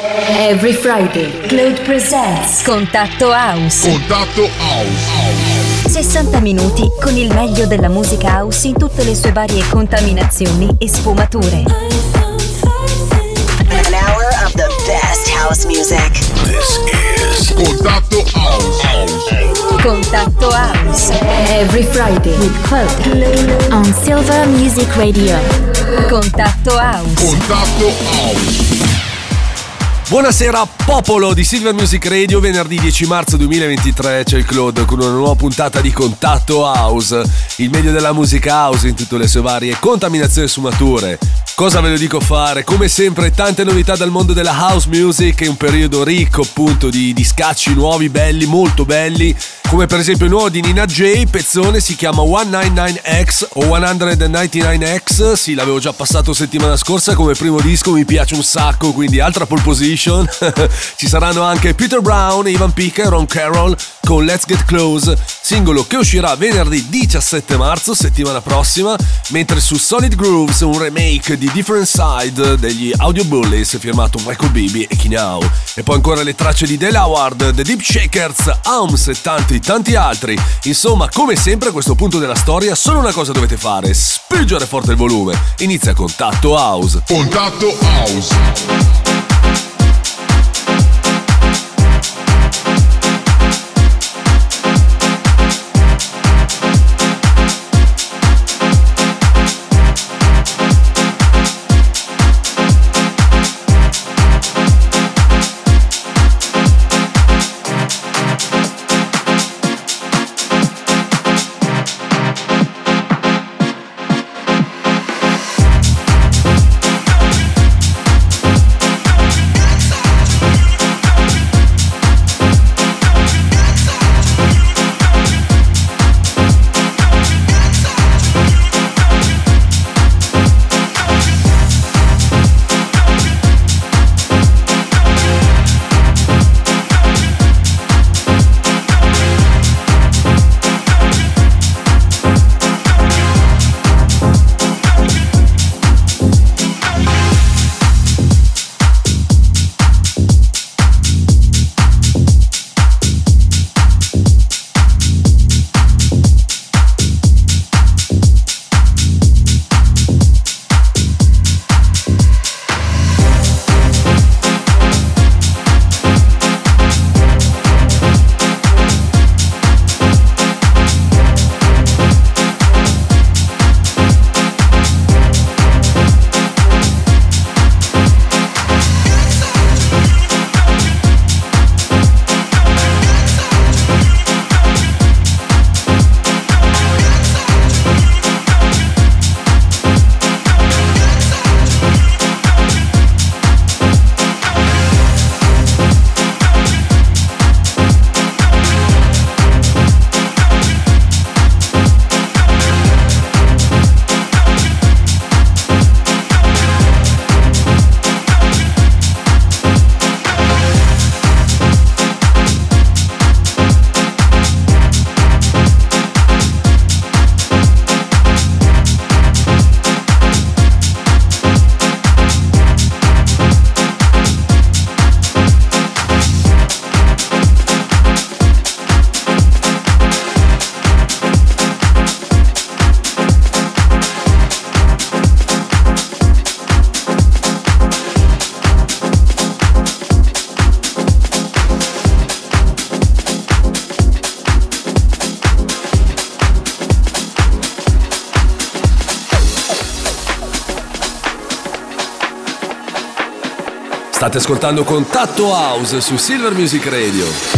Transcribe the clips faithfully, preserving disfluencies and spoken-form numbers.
Every Friday, Cloud presents Contatto House. Contatto House. sessanta minuti con il meglio della musica house in tutte le sue varie contaminazioni e sfumature. An hour of the best house music. This is Contatto House. Contatto House. Every Friday with Cloud on Silver Music Radio. Contatto House. Contatto House. Buonasera popolo di Silver Music Radio, venerdì dieci marzo duemilaventitré c'è il Cloud con una nuova puntata di Contatto House, il meglio della musica house in tutte le sue varie contaminazioni e sfumature. Cosa ve lo dico fare? Come sempre tante novità dal mondo della house music, è un periodo ricco appunto di, di scacci nuovi, belli, molto belli, come per esempio il nuovo di Nina J, pezzone, si chiama centonovantanove X o centonovantanove X, sì, l'avevo già passato settimana scorsa come primo disco, mi piace un sacco, quindi altra pole position. Ci saranno anche Peter Brown, Ivan Picker e Ron Carroll con Let's Get Close, singolo che uscirà venerdì diciassette marzo, settimana prossima, mentre su Solid Grooves un remake di Different Side degli Audio Bullies firmato Michael Baby e Kinao, e poi ancora le tracce di Delaware, The Deep Shakers, Aums e tanti tanti altri. Insomma, come sempre a questo punto della storia solo una cosa dovete fare: spingere forte il volume. Inizia Contatto House. Contatto House. State ascoltando Contatto House su Silver Music Radio.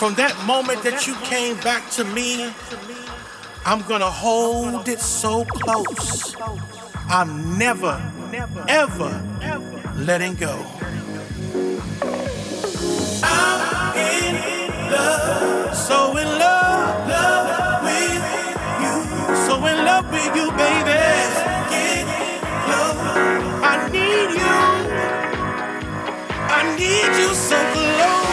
from that moment that you came back to me, I'm gonna hold it so close. I'm never, ever letting go. I'm in love, so in love, love with you, so in love with you, baby. I need you, I need you so close.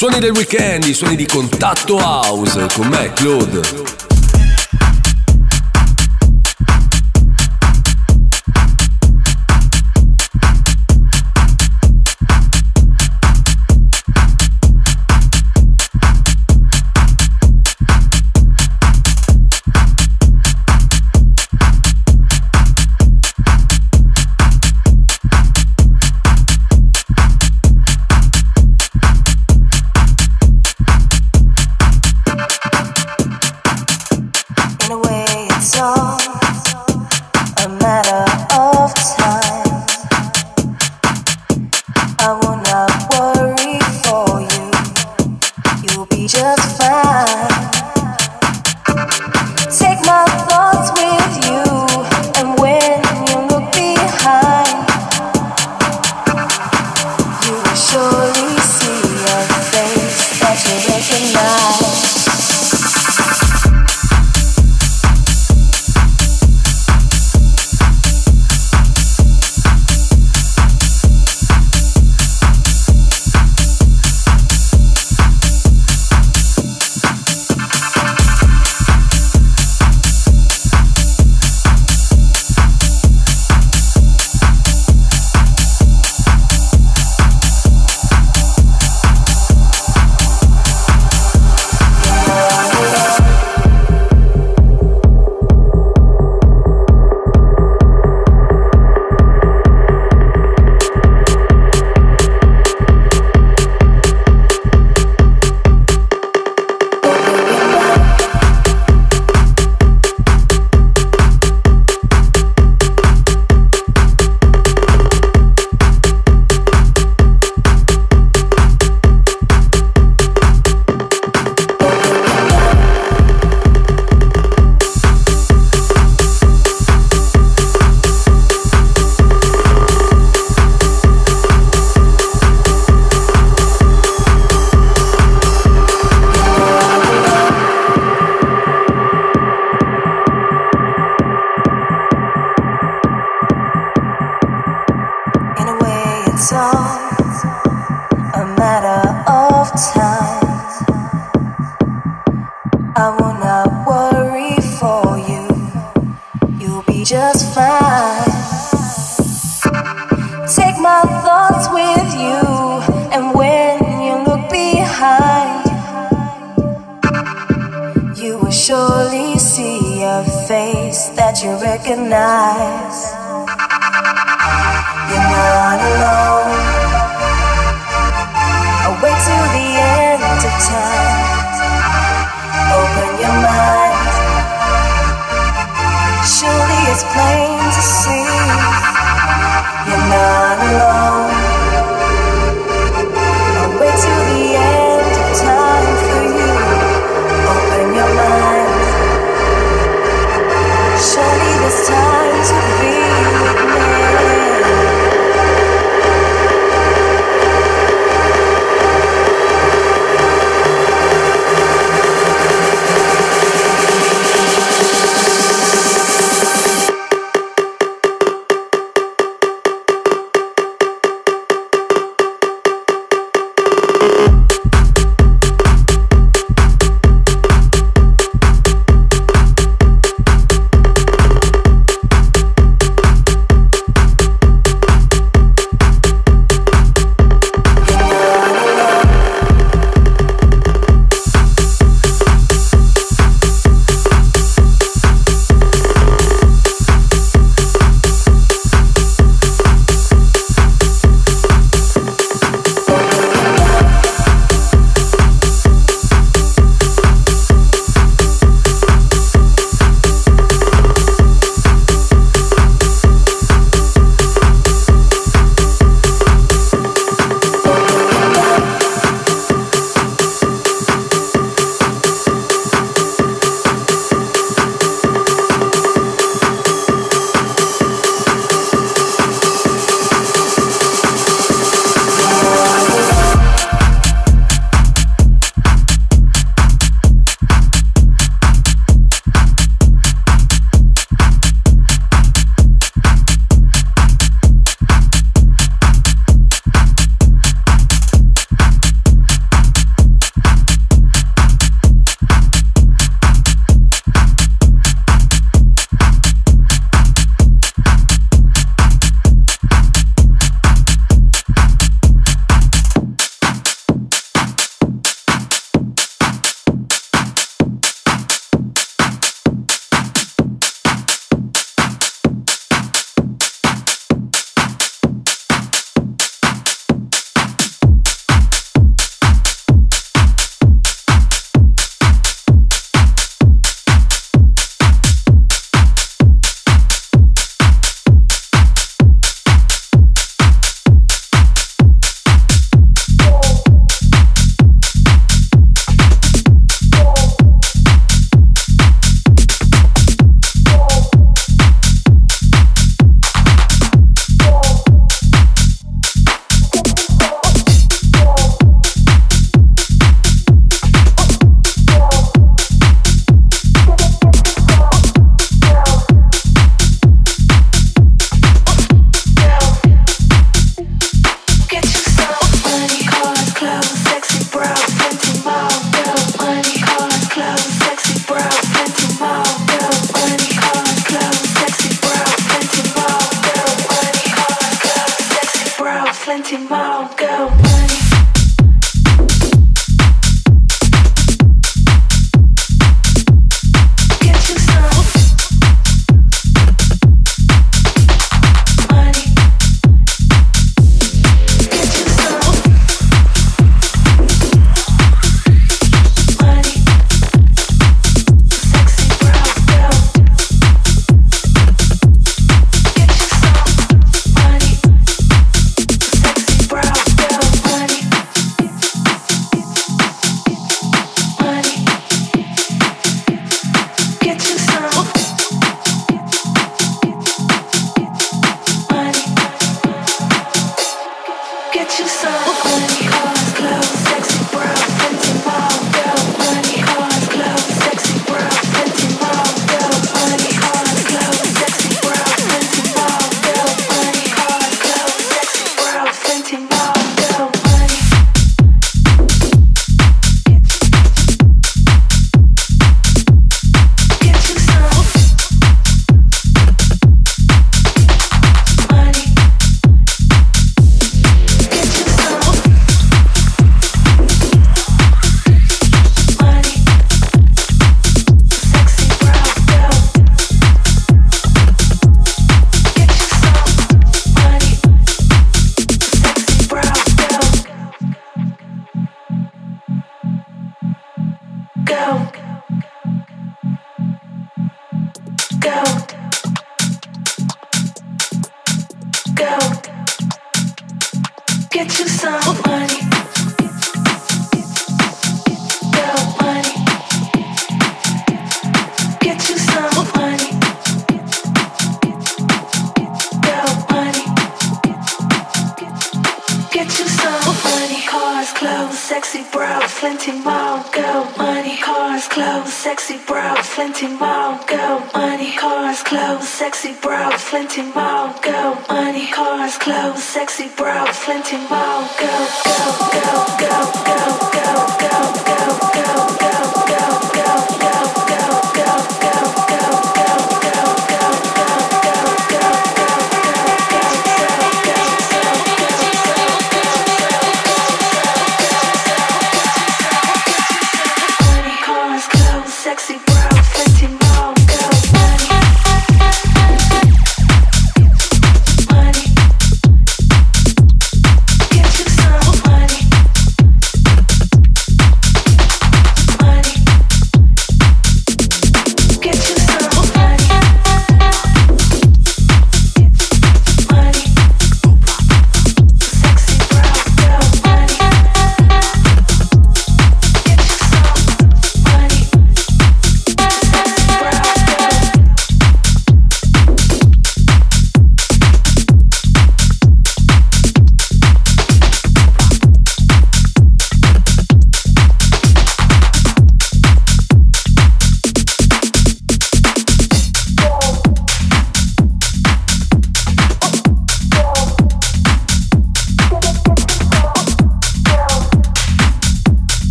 Suoni del weekend, i suoni di Contatto House, con me, Claude. recognize you're not alone. Awake till the end of time. Open your mind. Surely it's plain to see you're not alone. Awake till the end of time for you. Open your mind. Surely there's time to be with me.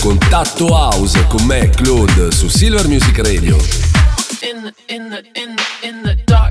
Contatto House con me, Cloud, su Silver Music Radio. In, in, in, in the dark.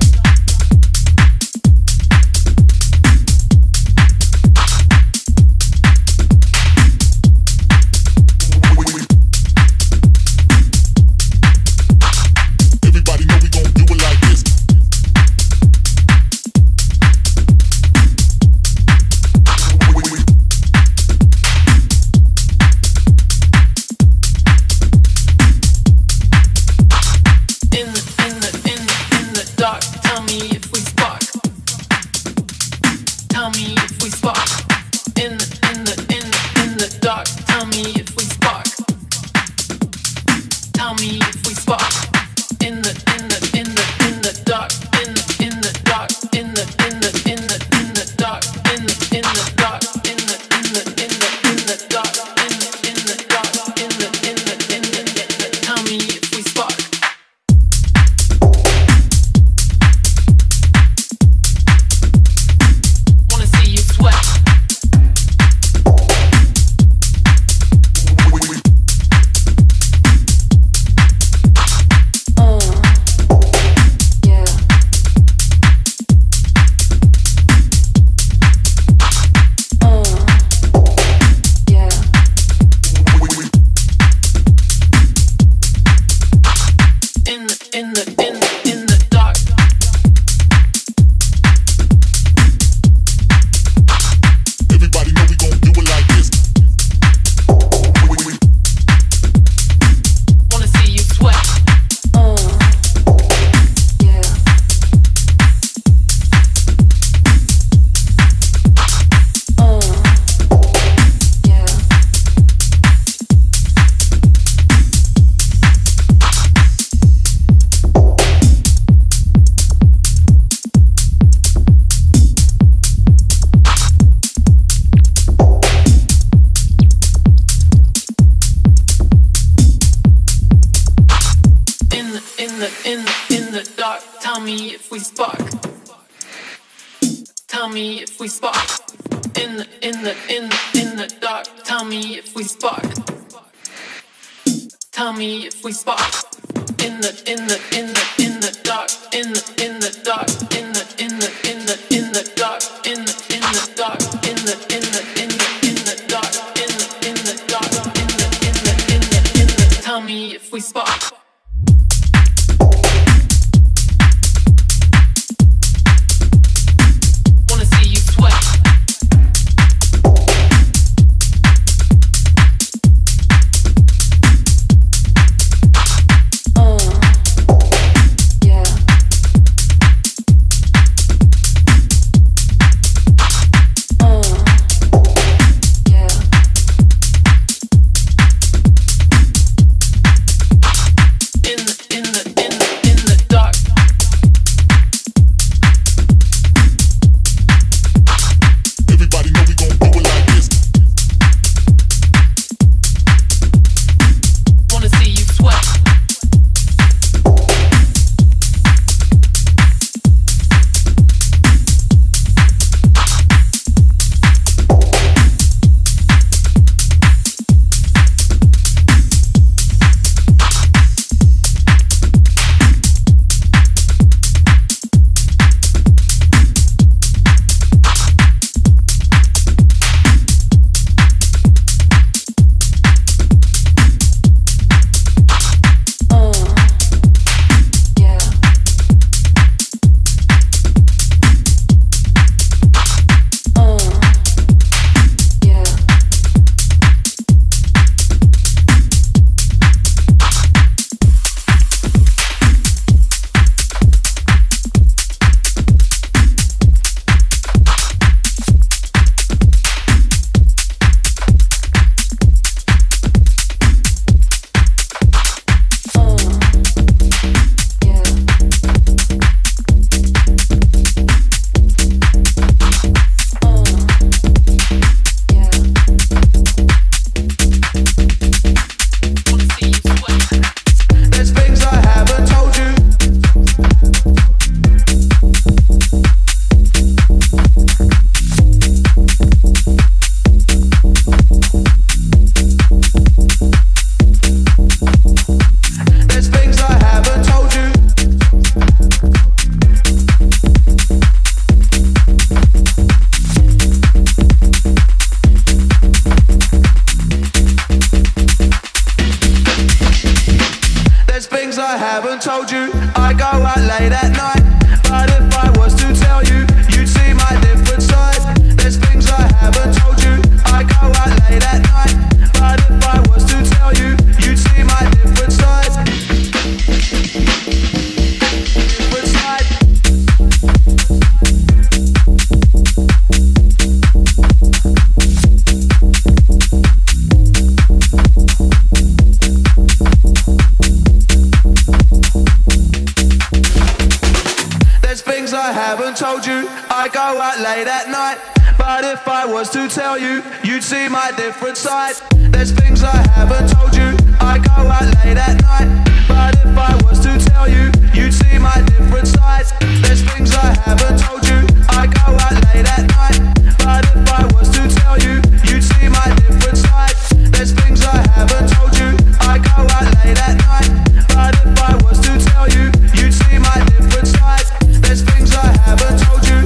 told you I go out late at night, but if I was to tell you, you'd see my different side. There's things I haven't told you, I go out late at night, but if I was to tell you, you'd see my different side. There's things I haven't told you, I go out late at night, but if I was to tell you, you'd see my different side. There's things I haven't told you, I go out late at night, but if I was to tell you, you'd see my different side. There's things I haven't told you,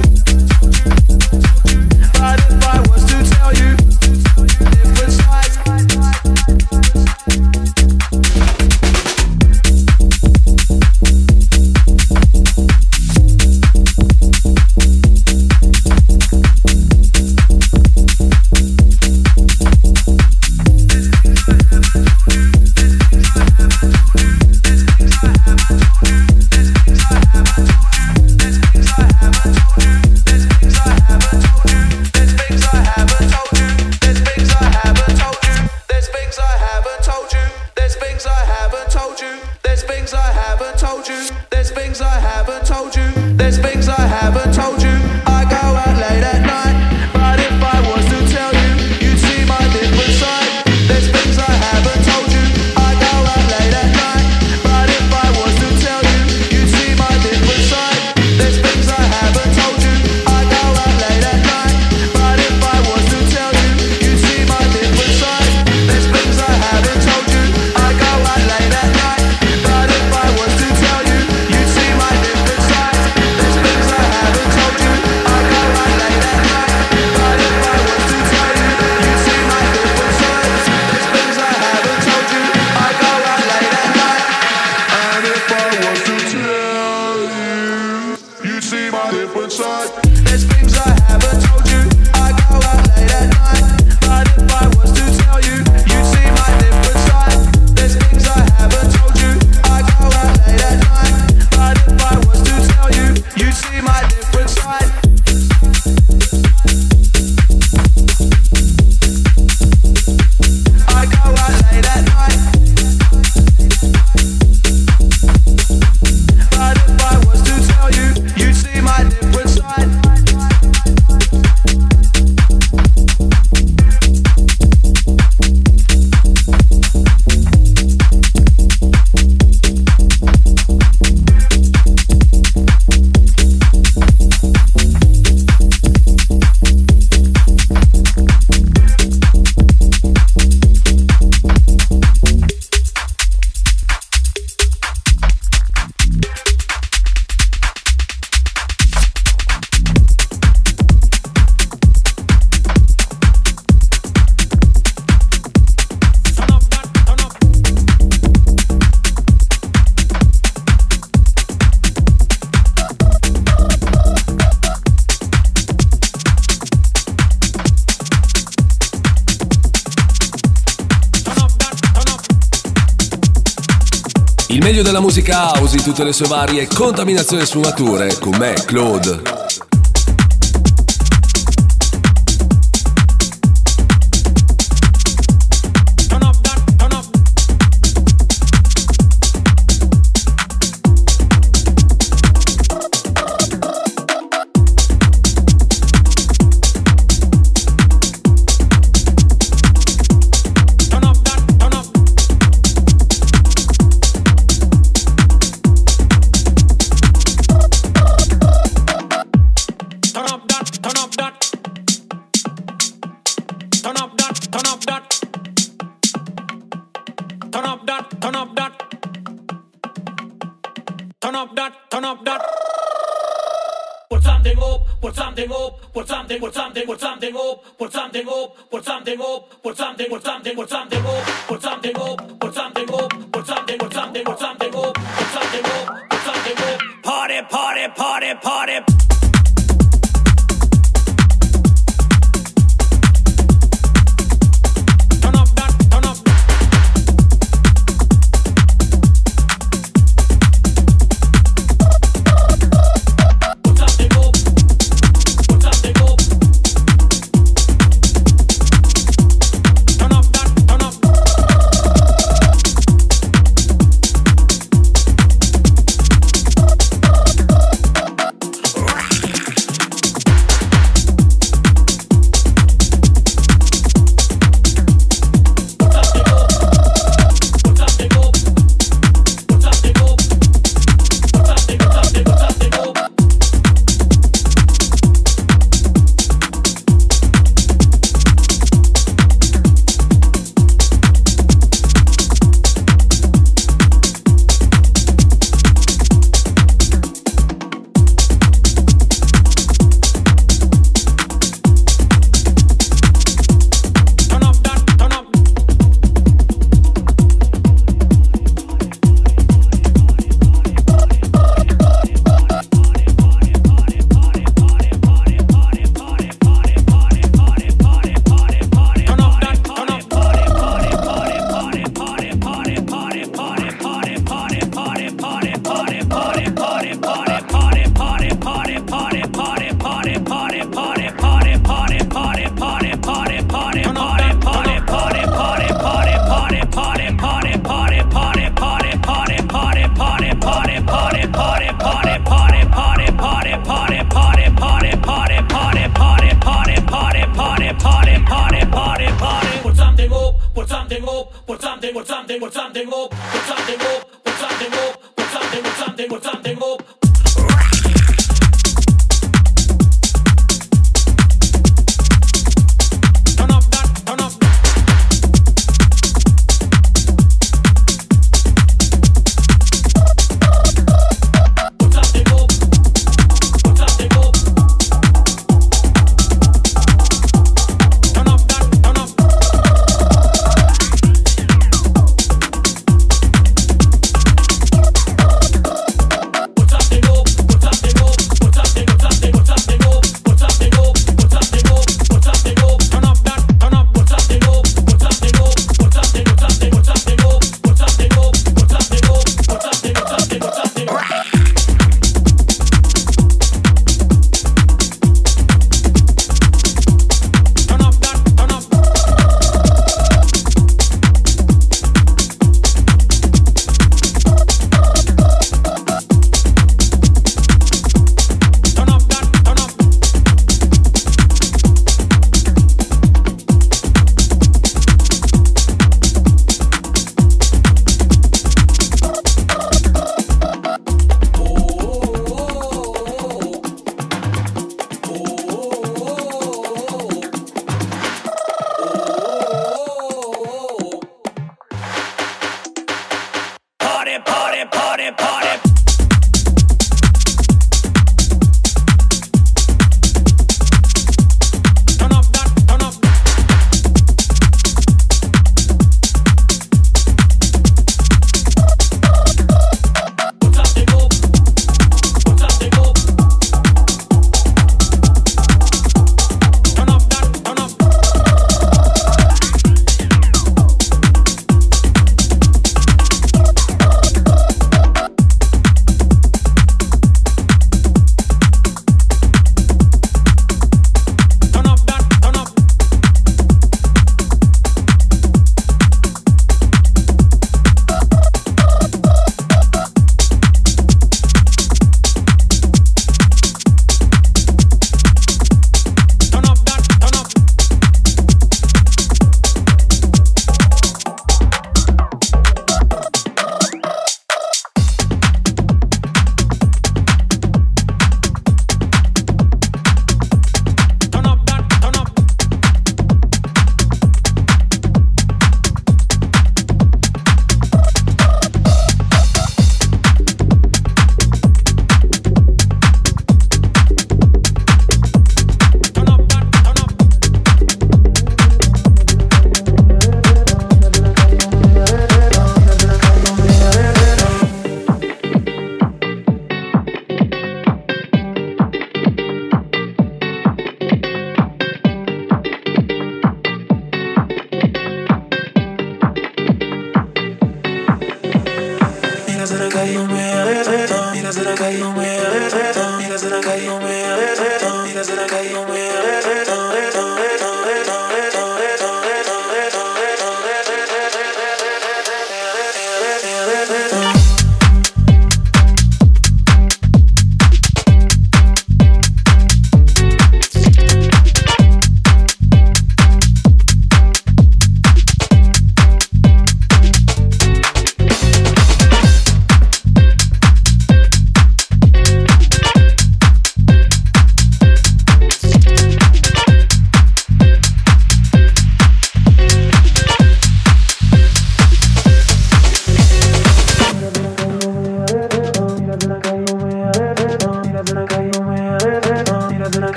but if I was to tell you, different della musica house in tutte le sue varie contaminazioni e sfumature con me, Claude. something, with something up, with something up, with something up, with something, with something, with something up.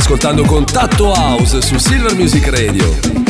State ascoltando Contatto House su Silver Music Radio.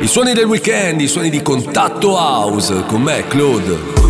I suoni del weekend, i suoni di Contatto House, con me, Claude.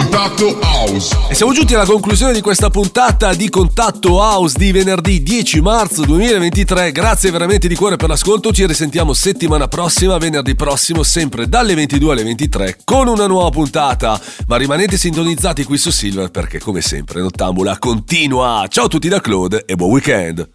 Contatto House. E siamo giunti alla conclusione di questa puntata di Contatto House di venerdì dieci marzo duemilaventitré. Grazie veramente di cuore per l'ascolto. Ci risentiamo settimana prossima, venerdì prossimo, sempre dalle ventidue alle ventitré con una nuova puntata. Ma rimanete sintonizzati qui su Silver perché come sempre Notambula continua. Ciao a tutti da Cloud e buon weekend.